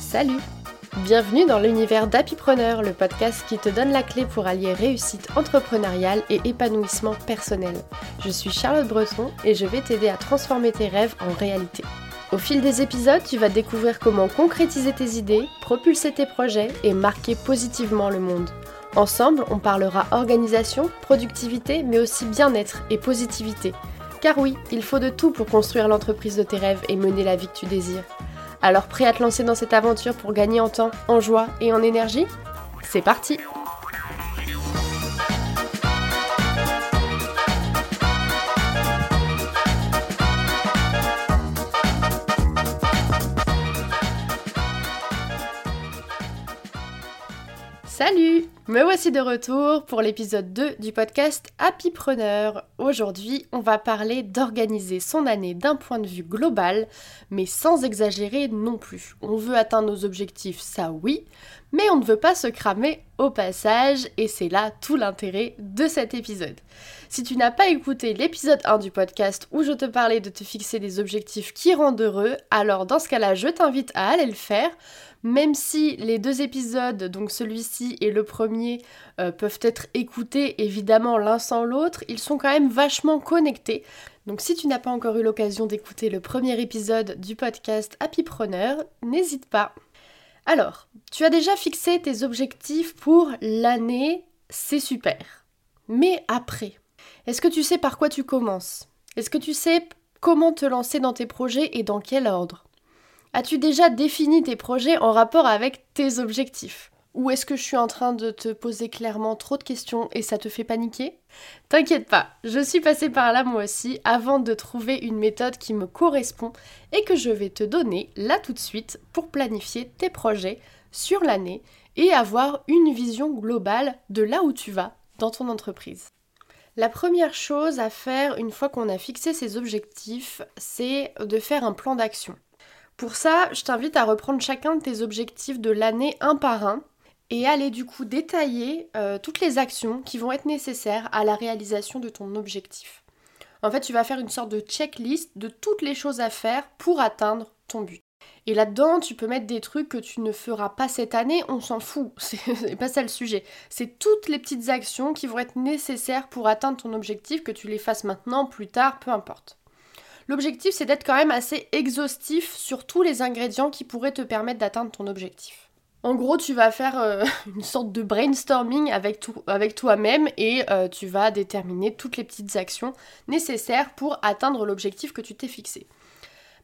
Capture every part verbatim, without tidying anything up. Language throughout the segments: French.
Salut! Bienvenue dans l'univers d'Happypreneur, le podcast qui te donne la clé pour allier réussite entrepreneuriale et épanouissement personnel. Je suis Charlotte Breton et je vais t'aider à transformer tes rêves en réalité. Au fil des épisodes, tu vas découvrir comment concrétiser tes idées, propulser tes projets et marquer positivement le monde. Ensemble, on parlera organisation, productivité, mais aussi bien-être et positivité. Car oui, il faut de tout pour construire l'entreprise de tes rêves et mener la vie que tu désires. Alors prêt à te lancer dans cette aventure pour gagner en temps, en joie et en énergie ? C'est parti ! Salut ! Me voici de retour pour l'épisode deux du podcast Happypreneur. Aujourd'hui, on va parler d'organiser son année d'un point de vue global, mais sans exagérer non plus. On veut atteindre nos objectifs, ça oui, mais on ne veut pas se cramer au passage, et c'est là tout l'intérêt de cet épisode. Si tu n'as pas écouté l'épisode un du podcast où je te parlais de te fixer des objectifs qui rendent heureux, alors dans ce cas-là, je t'invite à aller le faire. Même si les deux épisodes, donc celui-ci et le premier, euh, peuvent être écoutés évidemment l'un sans l'autre, ils sont quand même vachement connectés. Donc si tu n'as pas encore eu l'occasion d'écouter le premier épisode du podcast Happypreneur, n'hésite pas. Alors, tu as déjà fixé tes objectifs pour l'année, c'est super. Mais après, est-ce que tu sais par quoi tu commences ? Est-ce que tu sais comment te lancer dans tes projets et dans quel ordre ? As-tu déjà défini tes projets en rapport avec tes objectifs ? Ou est-ce que je suis en train de te poser clairement trop de questions et ça te fait paniquer ? T'inquiète pas, je suis passée par là moi aussi avant de trouver une méthode qui me correspond et que je vais te donner là tout de suite pour planifier tes projets sur l'année et avoir une vision globale de là où tu vas dans ton entreprise. La première chose à faire une fois qu'on a fixé ses objectifs, c'est de faire un plan d'action. Pour ça, je t'invite à reprendre chacun de tes objectifs de l'année un par un et aller du coup détailler euh, toutes les actions qui vont être nécessaires à la réalisation de ton objectif. En fait, tu vas faire une sorte de checklist de toutes les choses à faire pour atteindre ton but. Et là-dedans, tu peux mettre des trucs que tu ne feras pas cette année, on s'en fout, c'est, c'est pas ça le sujet. C'est toutes les petites actions qui vont être nécessaires pour atteindre ton objectif, que tu les fasses maintenant, plus tard, peu importe. L'objectif, c'est d'être quand même assez exhaustif sur tous les ingrédients qui pourraient te permettre d'atteindre ton objectif. En gros, tu vas faire euh, une sorte de brainstorming avec, tout, avec toi-même et euh, tu vas déterminer toutes les petites actions nécessaires pour atteindre l'objectif que tu t'es fixé.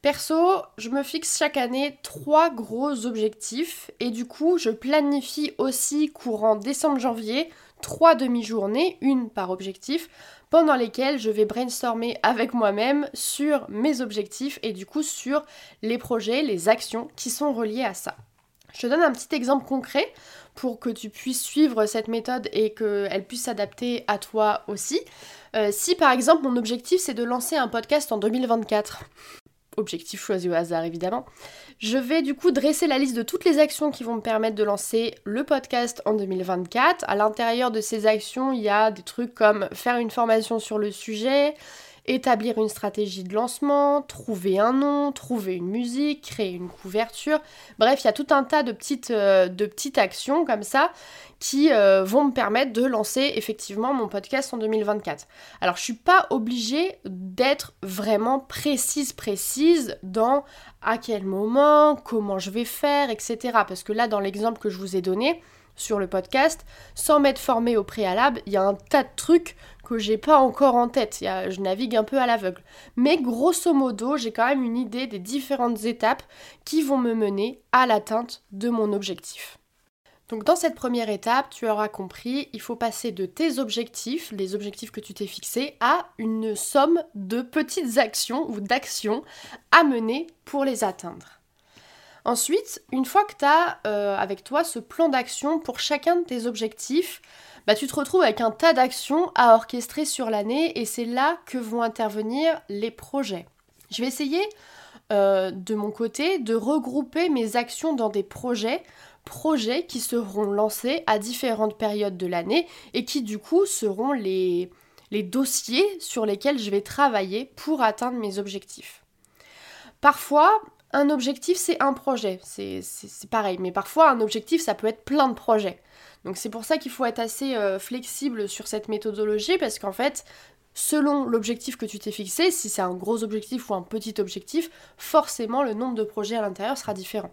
Perso, je me fixe chaque année trois gros objectifs et du coup, je planifie aussi courant décembre-janvier trois demi-journées, une par objectif, pendant lesquelles je vais brainstormer avec moi-même sur mes objectifs et du coup sur les projets, les actions qui sont reliées à ça. Je te donne un petit exemple concret pour que tu puisses suivre cette méthode et qu'elle puisse s'adapter à toi aussi. Euh, si par exemple mon objectif c'est de lancer un podcast en deux mille vingt-quatre, objectif choisi au hasard évidemment, je vais du coup dresser la liste de toutes les actions qui vont me permettre de lancer le podcast en deux mille vingt-quatre. À l'intérieur de ces actions, il y a des trucs comme faire une formation sur le sujet, établir une stratégie de lancement, trouver un nom, trouver une musique, créer une couverture. Bref, il y a tout un tas de petites, euh, de petites actions comme ça qui euh, vont me permettre de lancer effectivement mon podcast en deux mille vingt-quatre. Alors, je suis pas obligée d'être vraiment précise, précise dans à quel moment, comment je vais faire, et cetera. Parce que là, dans l'exemple que je vous ai donné sur le podcast, sans m'être formée au préalable, il y a un tas de trucs que j'ai pas encore en tête, je navigue un peu à l'aveugle. Mais grosso modo, j'ai quand même une idée des différentes étapes qui vont me mener à l'atteinte de mon objectif. Donc dans cette première étape, tu auras compris, il faut passer de tes objectifs, les objectifs que tu t'es fixés, à une somme de petites actions ou d'actions à mener pour les atteindre. Ensuite, une fois que tu as euh, avec toi ce plan d'action pour chacun de tes objectifs, bah, tu te retrouves avec un tas d'actions à orchestrer sur l'année et c'est là que vont intervenir les projets. Je vais essayer, euh, de mon côté, de regrouper mes actions dans des projets projets qui seront lancés à différentes périodes de l'année et qui du coup seront les, les dossiers sur lesquels je vais travailler pour atteindre mes objectifs. Parfois, un objectif c'est un projet, c'est, c'est, c'est pareil, mais parfois un objectif ça peut être plein de projets. Donc c'est pour ça qu'il faut être assez euh, flexible sur cette méthodologie parce qu'en fait, selon l'objectif que tu t'es fixé, si c'est un gros objectif ou un petit objectif, forcément le nombre de projets à l'intérieur sera différent.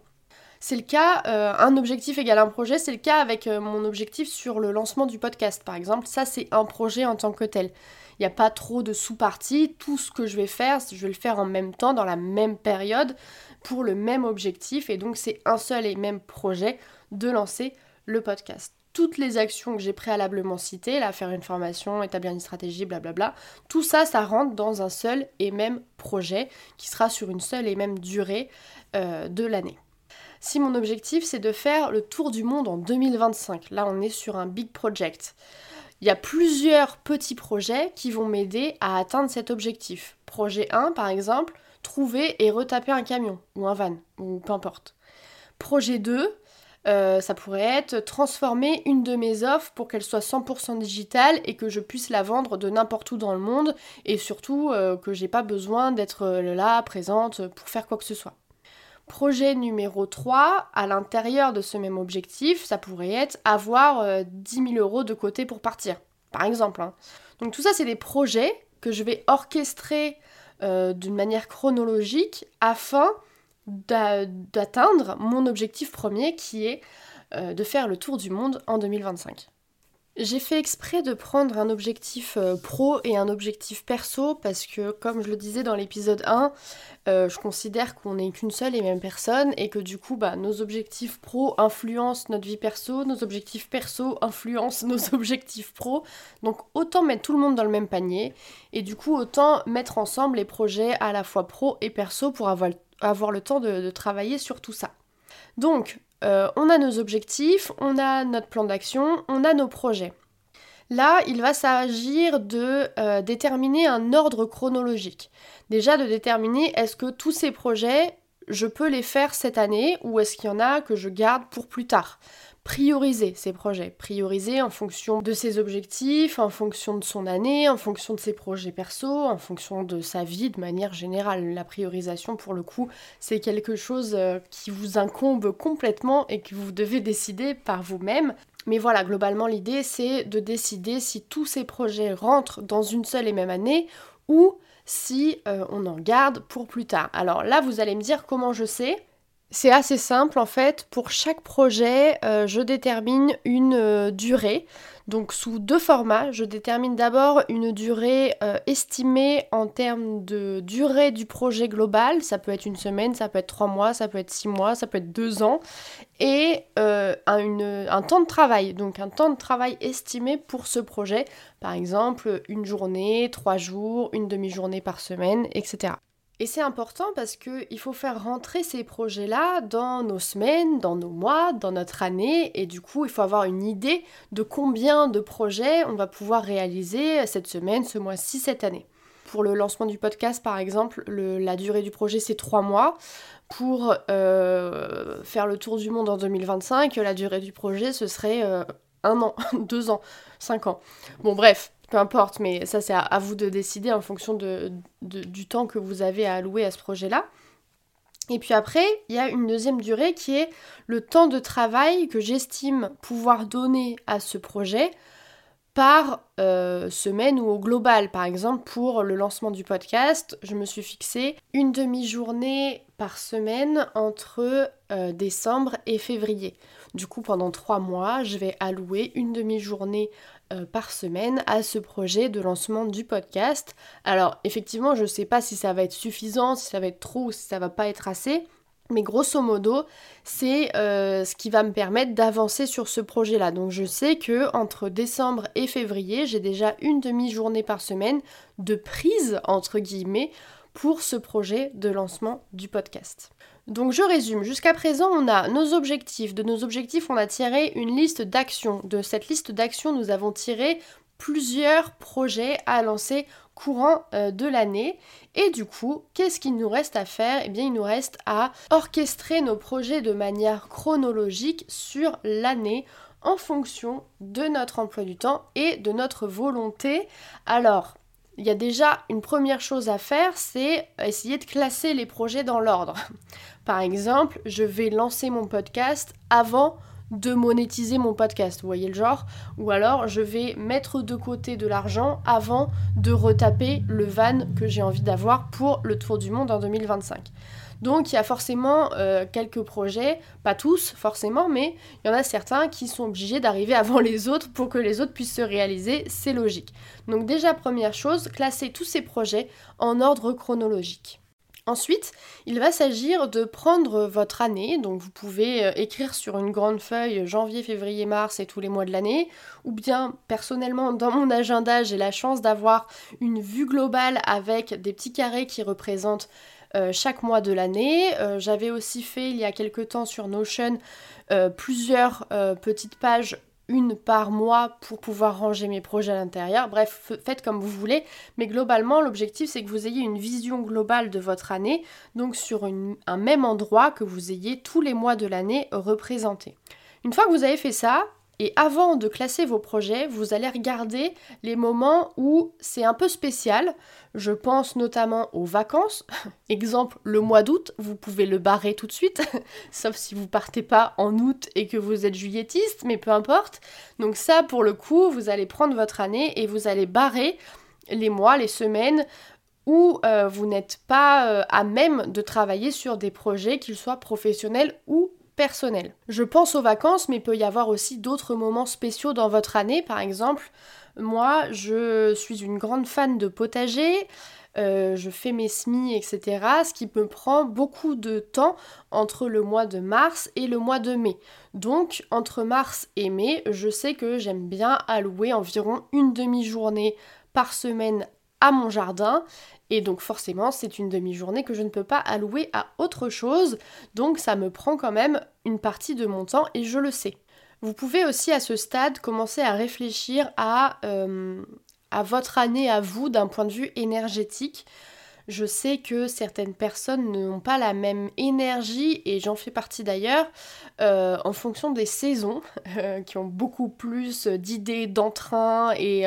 C'est le cas, euh, un objectif égale un projet, c'est le cas avec euh, mon objectif sur le lancement du podcast par exemple. Ça c'est un projet en tant que tel. Il n'y a pas trop de sous-parties, tout ce que je vais faire, je vais le faire en même temps, dans la même période, pour le même objectif. Et donc c'est un seul et même projet de lancer le podcast. Toutes les actions que j'ai préalablement citées, là, faire une formation, établir une stratégie, blablabla, tout ça, ça rentre dans un seul et même projet qui sera sur une seule et même durée euh, de l'année. Si mon objectif, c'est de faire le tour du monde en deux mille vingt-cinq, là, on est sur un big project. Il y a plusieurs petits projets qui vont m'aider à atteindre cet objectif. Projet un, par exemple, trouver et retaper un camion ou un van, ou peu importe. Projet deux, Euh, ça pourrait être transformer une de mes offres pour qu'elle soit cent pour cent digitale et que je puisse la vendre de n'importe où dans le monde et surtout euh, que j'ai pas besoin d'être là, présente, pour faire quoi que ce soit. Projet numéro trois, à l'intérieur de ce même objectif, ça pourrait être avoir euh, dix mille euros de côté pour partir, par exemple. Hein. Donc tout ça, c'est des projets que je vais orchestrer euh, d'une manière chronologique afin d'atteindre mon objectif premier qui est euh, de faire le tour du monde en deux mille vingt-cinq. J'ai fait exprès de prendre un objectif euh, pro et un objectif perso parce que, comme je le disais dans l'épisode un, euh, je considère qu'on n'est qu'une seule et même personne et que du coup, bah, nos objectifs pro influencent notre vie perso, nos objectifs perso influencent nos objectifs pro. Donc autant mettre tout le monde dans le même panier et du coup, autant mettre ensemble les projets à la fois pro et perso pour avoir le avoir le temps de, de travailler sur tout ça. Donc, euh, on a nos objectifs, on a notre plan d'action, on a nos projets. Là, il va s'agir de euh, déterminer un ordre chronologique. Déjà, de déterminer est-ce que tous ces projets, je peux les faire cette année ou est-ce qu'il y en a que je garde pour plus tard ? Prioriser ses projets, prioriser en fonction de ses objectifs, en fonction de son année, en fonction de ses projets perso, en fonction de sa vie de manière générale. La priorisation, pour le coup, c'est quelque chose qui vous incombe complètement et que vous devez décider par vous-même. Mais voilà, globalement, l'idée, c'est de décider si tous ces projets rentrent dans une seule et même année ou si euh, on en garde pour plus tard. Alors là, vous allez me dire comment je sais. C'est assez simple en fait, pour chaque projet, euh, je détermine une euh, durée, donc sous deux formats. Je détermine d'abord une durée euh, estimée en termes de durée du projet global, ça peut être une semaine, ça peut être trois mois, ça peut être six mois, ça peut être deux ans, et euh, un, une, un temps de travail, donc un temps de travail estimé pour ce projet, par exemple une journée, trois jours, une demi-journée par semaine, et cetera. Et c'est important parce qu'il faut faire rentrer ces projets-là dans nos semaines, dans nos mois, dans notre année. Et du coup, il faut avoir une idée de combien de projets on va pouvoir réaliser cette semaine, ce mois-ci, cette année. Pour le lancement du podcast, par exemple, le, la durée du projet, c'est trois mois. Pour euh, faire le tour du monde en deux mille vingt-cinq, la durée du projet, ce serait euh, un an, deux ans, cinq ans. Bon, bref. Peu importe, mais ça c'est à vous de décider en fonction de, de, du temps que vous avez à allouer à ce projet-là. Et puis après, il y a une deuxième durée qui est le temps de travail que j'estime pouvoir donner à ce projet par euh, semaine ou au global. Par exemple, pour le lancement du podcast, je me suis fixé une demi-journée par semaine entre euh, décembre et février. Du coup, pendant trois mois, je vais allouer une demi-journée Euh, par semaine à ce projet de lancement du podcast. Alors effectivement, je sais pas si ça va être suffisant, si ça va être trop ou si ça va pas être assez, mais grosso modo, c'est euh, ce qui va me permettre d'avancer sur ce projet-là. Donc je sais que entre décembre et février, j'ai déjà une demi-journée par semaine de prise, entre guillemets, pour ce projet de lancement du podcast. Donc je résume, jusqu'à présent on a nos objectifs, de nos objectifs on a tiré une liste d'actions, de cette liste d'actions nous avons tiré plusieurs projets à lancer courant euh, de l'année. Et du coup, qu'est-ce qu'il nous reste à faire ? Eh bien, il nous reste à orchestrer nos projets de manière chronologique sur l'année en fonction de notre emploi du temps et de notre volonté. Alors, il y a déjà une première chose à faire, c'est essayer de classer les projets dans l'ordre. Par exemple, je vais lancer mon podcast avant de monétiser mon podcast, vous voyez le genre ? Ou alors, je vais mettre de côté de l'argent avant de retaper le van que j'ai envie d'avoir pour le tour du monde en deux mille vingt-cinq. Donc, il y a forcément euh, quelques projets, pas tous forcément, mais il y en a certains qui sont obligés d'arriver avant les autres pour que les autres puissent se réaliser, c'est logique. Donc déjà, première chose, classer tous ces projets en ordre chronologique. Ensuite, il va s'agir de prendre votre année, donc vous pouvez écrire sur une grande feuille janvier, février, mars et tous les mois de l'année, ou bien personnellement dans mon agenda j'ai la chance d'avoir une vue globale avec des petits carrés qui représentent Euh, chaque mois de l'année. Euh, j'avais aussi fait il y a quelques temps sur Notion euh, plusieurs euh, petites pages, une par mois, pour pouvoir ranger mes projets à l'intérieur. Bref, f- faites comme vous voulez, mais globalement l'objectif c'est que vous ayez une vision globale de votre année, donc sur une, un même endroit, que vous ayez tous les mois de l'année représentés. Une fois que vous avez fait ça, et avant de classer vos projets, vous allez regarder les moments où c'est un peu spécial. Je pense notamment aux vacances. Exemple, le mois d'août, vous pouvez le barrer tout de suite, sauf si vous partez pas en août et que vous êtes juilletiste, mais peu importe. Donc ça, pour le coup, vous allez prendre votre année et vous allez barrer les mois, les semaines où euh, vous n'êtes pas euh, à même de travailler sur des projets, qu'ils soient professionnels ou personnel. Je pense aux vacances, mais il peut y avoir aussi d'autres moments spéciaux dans votre année. Par exemple, moi, je suis une grande fan de potager, euh, je fais mes semis, et cetera, ce qui me prend beaucoup de temps entre le mois de mars et le mois de mai. Donc, entre mars et mai, je sais que j'aime bien allouer environ une demi-journée par semaine à mon jardin, et donc forcément c'est une demi-journée que je ne peux pas allouer à autre chose, donc ça me prend quand même une partie de mon temps et je le sais. Vous pouvez aussi à ce stade commencer à réfléchir à, euh, à votre année à vous d'un point de vue énergétique. Je sais que certaines personnes n'ont pas la même énergie, et j'en fais partie d'ailleurs, euh, en fonction des saisons, euh, qui ont beaucoup plus d'idées, d'entrain et,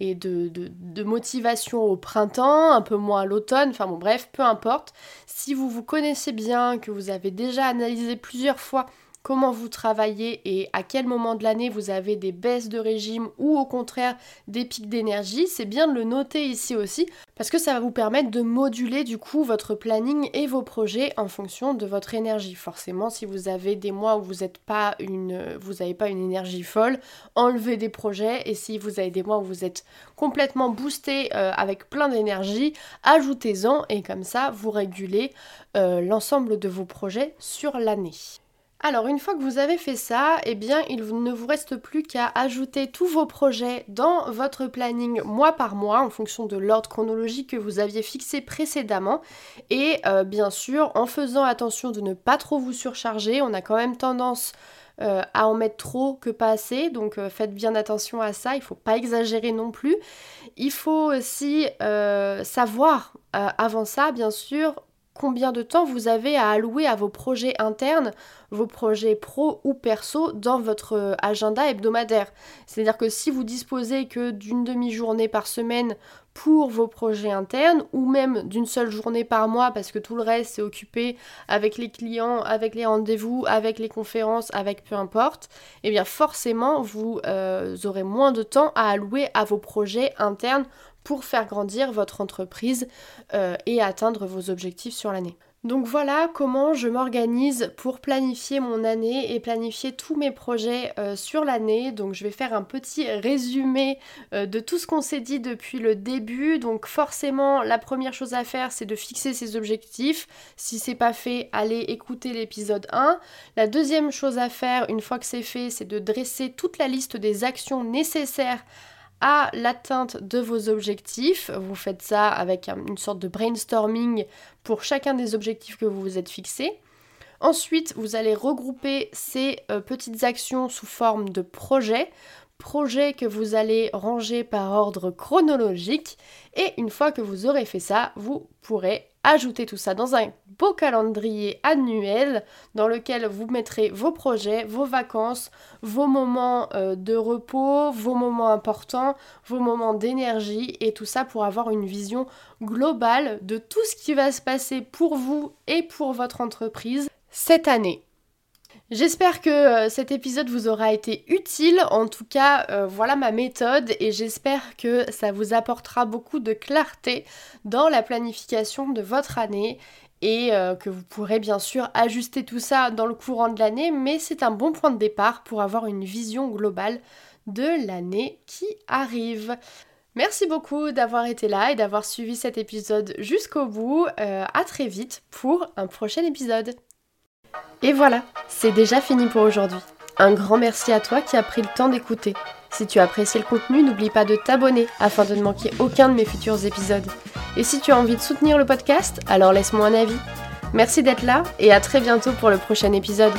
et de, de, de motivation au printemps, un peu moins à l'automne, enfin bon bref, peu importe. Si vous vous connaissez bien, que vous avez déjà analysé plusieurs fois comment vous travaillez et à quel moment de l'année vous avez des baisses de régime ou au contraire des pics d'énergie, c'est bien de le noter ici aussi parce que ça va vous permettre de moduler du coup votre planning et vos projets en fonction de votre énergie. Forcément, si vous avez des mois où vous n'avez pas, pas une énergie folle, enlevez des projets, et si vous avez des mois où vous êtes complètement boosté euh, avec plein d'énergie, ajoutez-en, et comme ça vous régulez euh, l'ensemble de vos projets sur l'année. Alors une fois que vous avez fait ça, eh bien il ne vous reste plus qu'à ajouter tous vos projets dans votre planning mois par mois en fonction de l'ordre chronologique que vous aviez fixé précédemment, et euh, bien sûr en faisant attention de ne pas trop vous surcharger. On a quand même tendance euh, à en mettre trop que pas assez, donc euh, faites bien attention à ça, il ne faut pas exagérer non plus. Il faut aussi euh, savoir euh, avant ça bien sûr combien de temps vous avez à allouer à vos projets internes, vos projets pro ou perso dans votre agenda hebdomadaire. C'est-à-dire que si vous disposez que d'une demi-journée par semaine pour vos projets internes, ou même d'une seule journée par mois parce que tout le reste c'est occupé avec les clients, avec les rendez-vous, avec les conférences, avec peu importe, et eh bien forcément vous euh, aurez moins de temps à allouer à vos projets internes pour faire grandir votre entreprise euh, et atteindre vos objectifs sur l'année. Donc voilà comment je m'organise pour planifier mon année et planifier tous mes projets euh, sur l'année. Donc je vais faire un petit résumé euh, de tout ce qu'on s'est dit depuis le début. Donc forcément, la première chose à faire, c'est de fixer ses objectifs. Si c'est pas fait, allez écouter l'épisode un. La deuxième chose à faire, une fois que c'est fait, c'est de dresser toute la liste des actions nécessaires à l'atteinte de vos objectifs. Vous faites ça avec une sorte de brainstorming pour chacun des objectifs que vous vous êtes fixés. Ensuite, vous allez regrouper ces euh, petites actions sous forme de projets projet que vous allez ranger par ordre chronologique. Et une fois que vous aurez fait ça, vous pourrez ajouter tout ça dans un beau calendrier annuel dans lequel vous mettrez vos projets, vos vacances, vos moments euh, de repos, vos moments importants, vos moments d'énergie et tout ça pour avoir une vision globale de tout ce qui va se passer pour vous et pour votre entreprise cette année. J'espère que cet épisode vous aura été utile, en tout cas euh, voilà ma méthode et j'espère que ça vous apportera beaucoup de clarté dans la planification de votre année et euh, que vous pourrez bien sûr ajuster tout ça dans le courant de l'année, mais c'est un bon point de départ pour avoir une vision globale de l'année qui arrive. Merci beaucoup d'avoir été là et d'avoir suivi cet épisode jusqu'au bout, euh, à très vite pour un prochain épisode. Et voilà, c'est déjà fini pour aujourd'hui. Un grand merci à toi qui as pris le temps d'écouter. Si tu as apprécié le contenu, n'oublie pas de t'abonner afin de ne manquer aucun de mes futurs épisodes. Et si tu as envie de soutenir le podcast, alors laisse-moi un avis. Merci d'être là et à très bientôt pour le prochain épisode.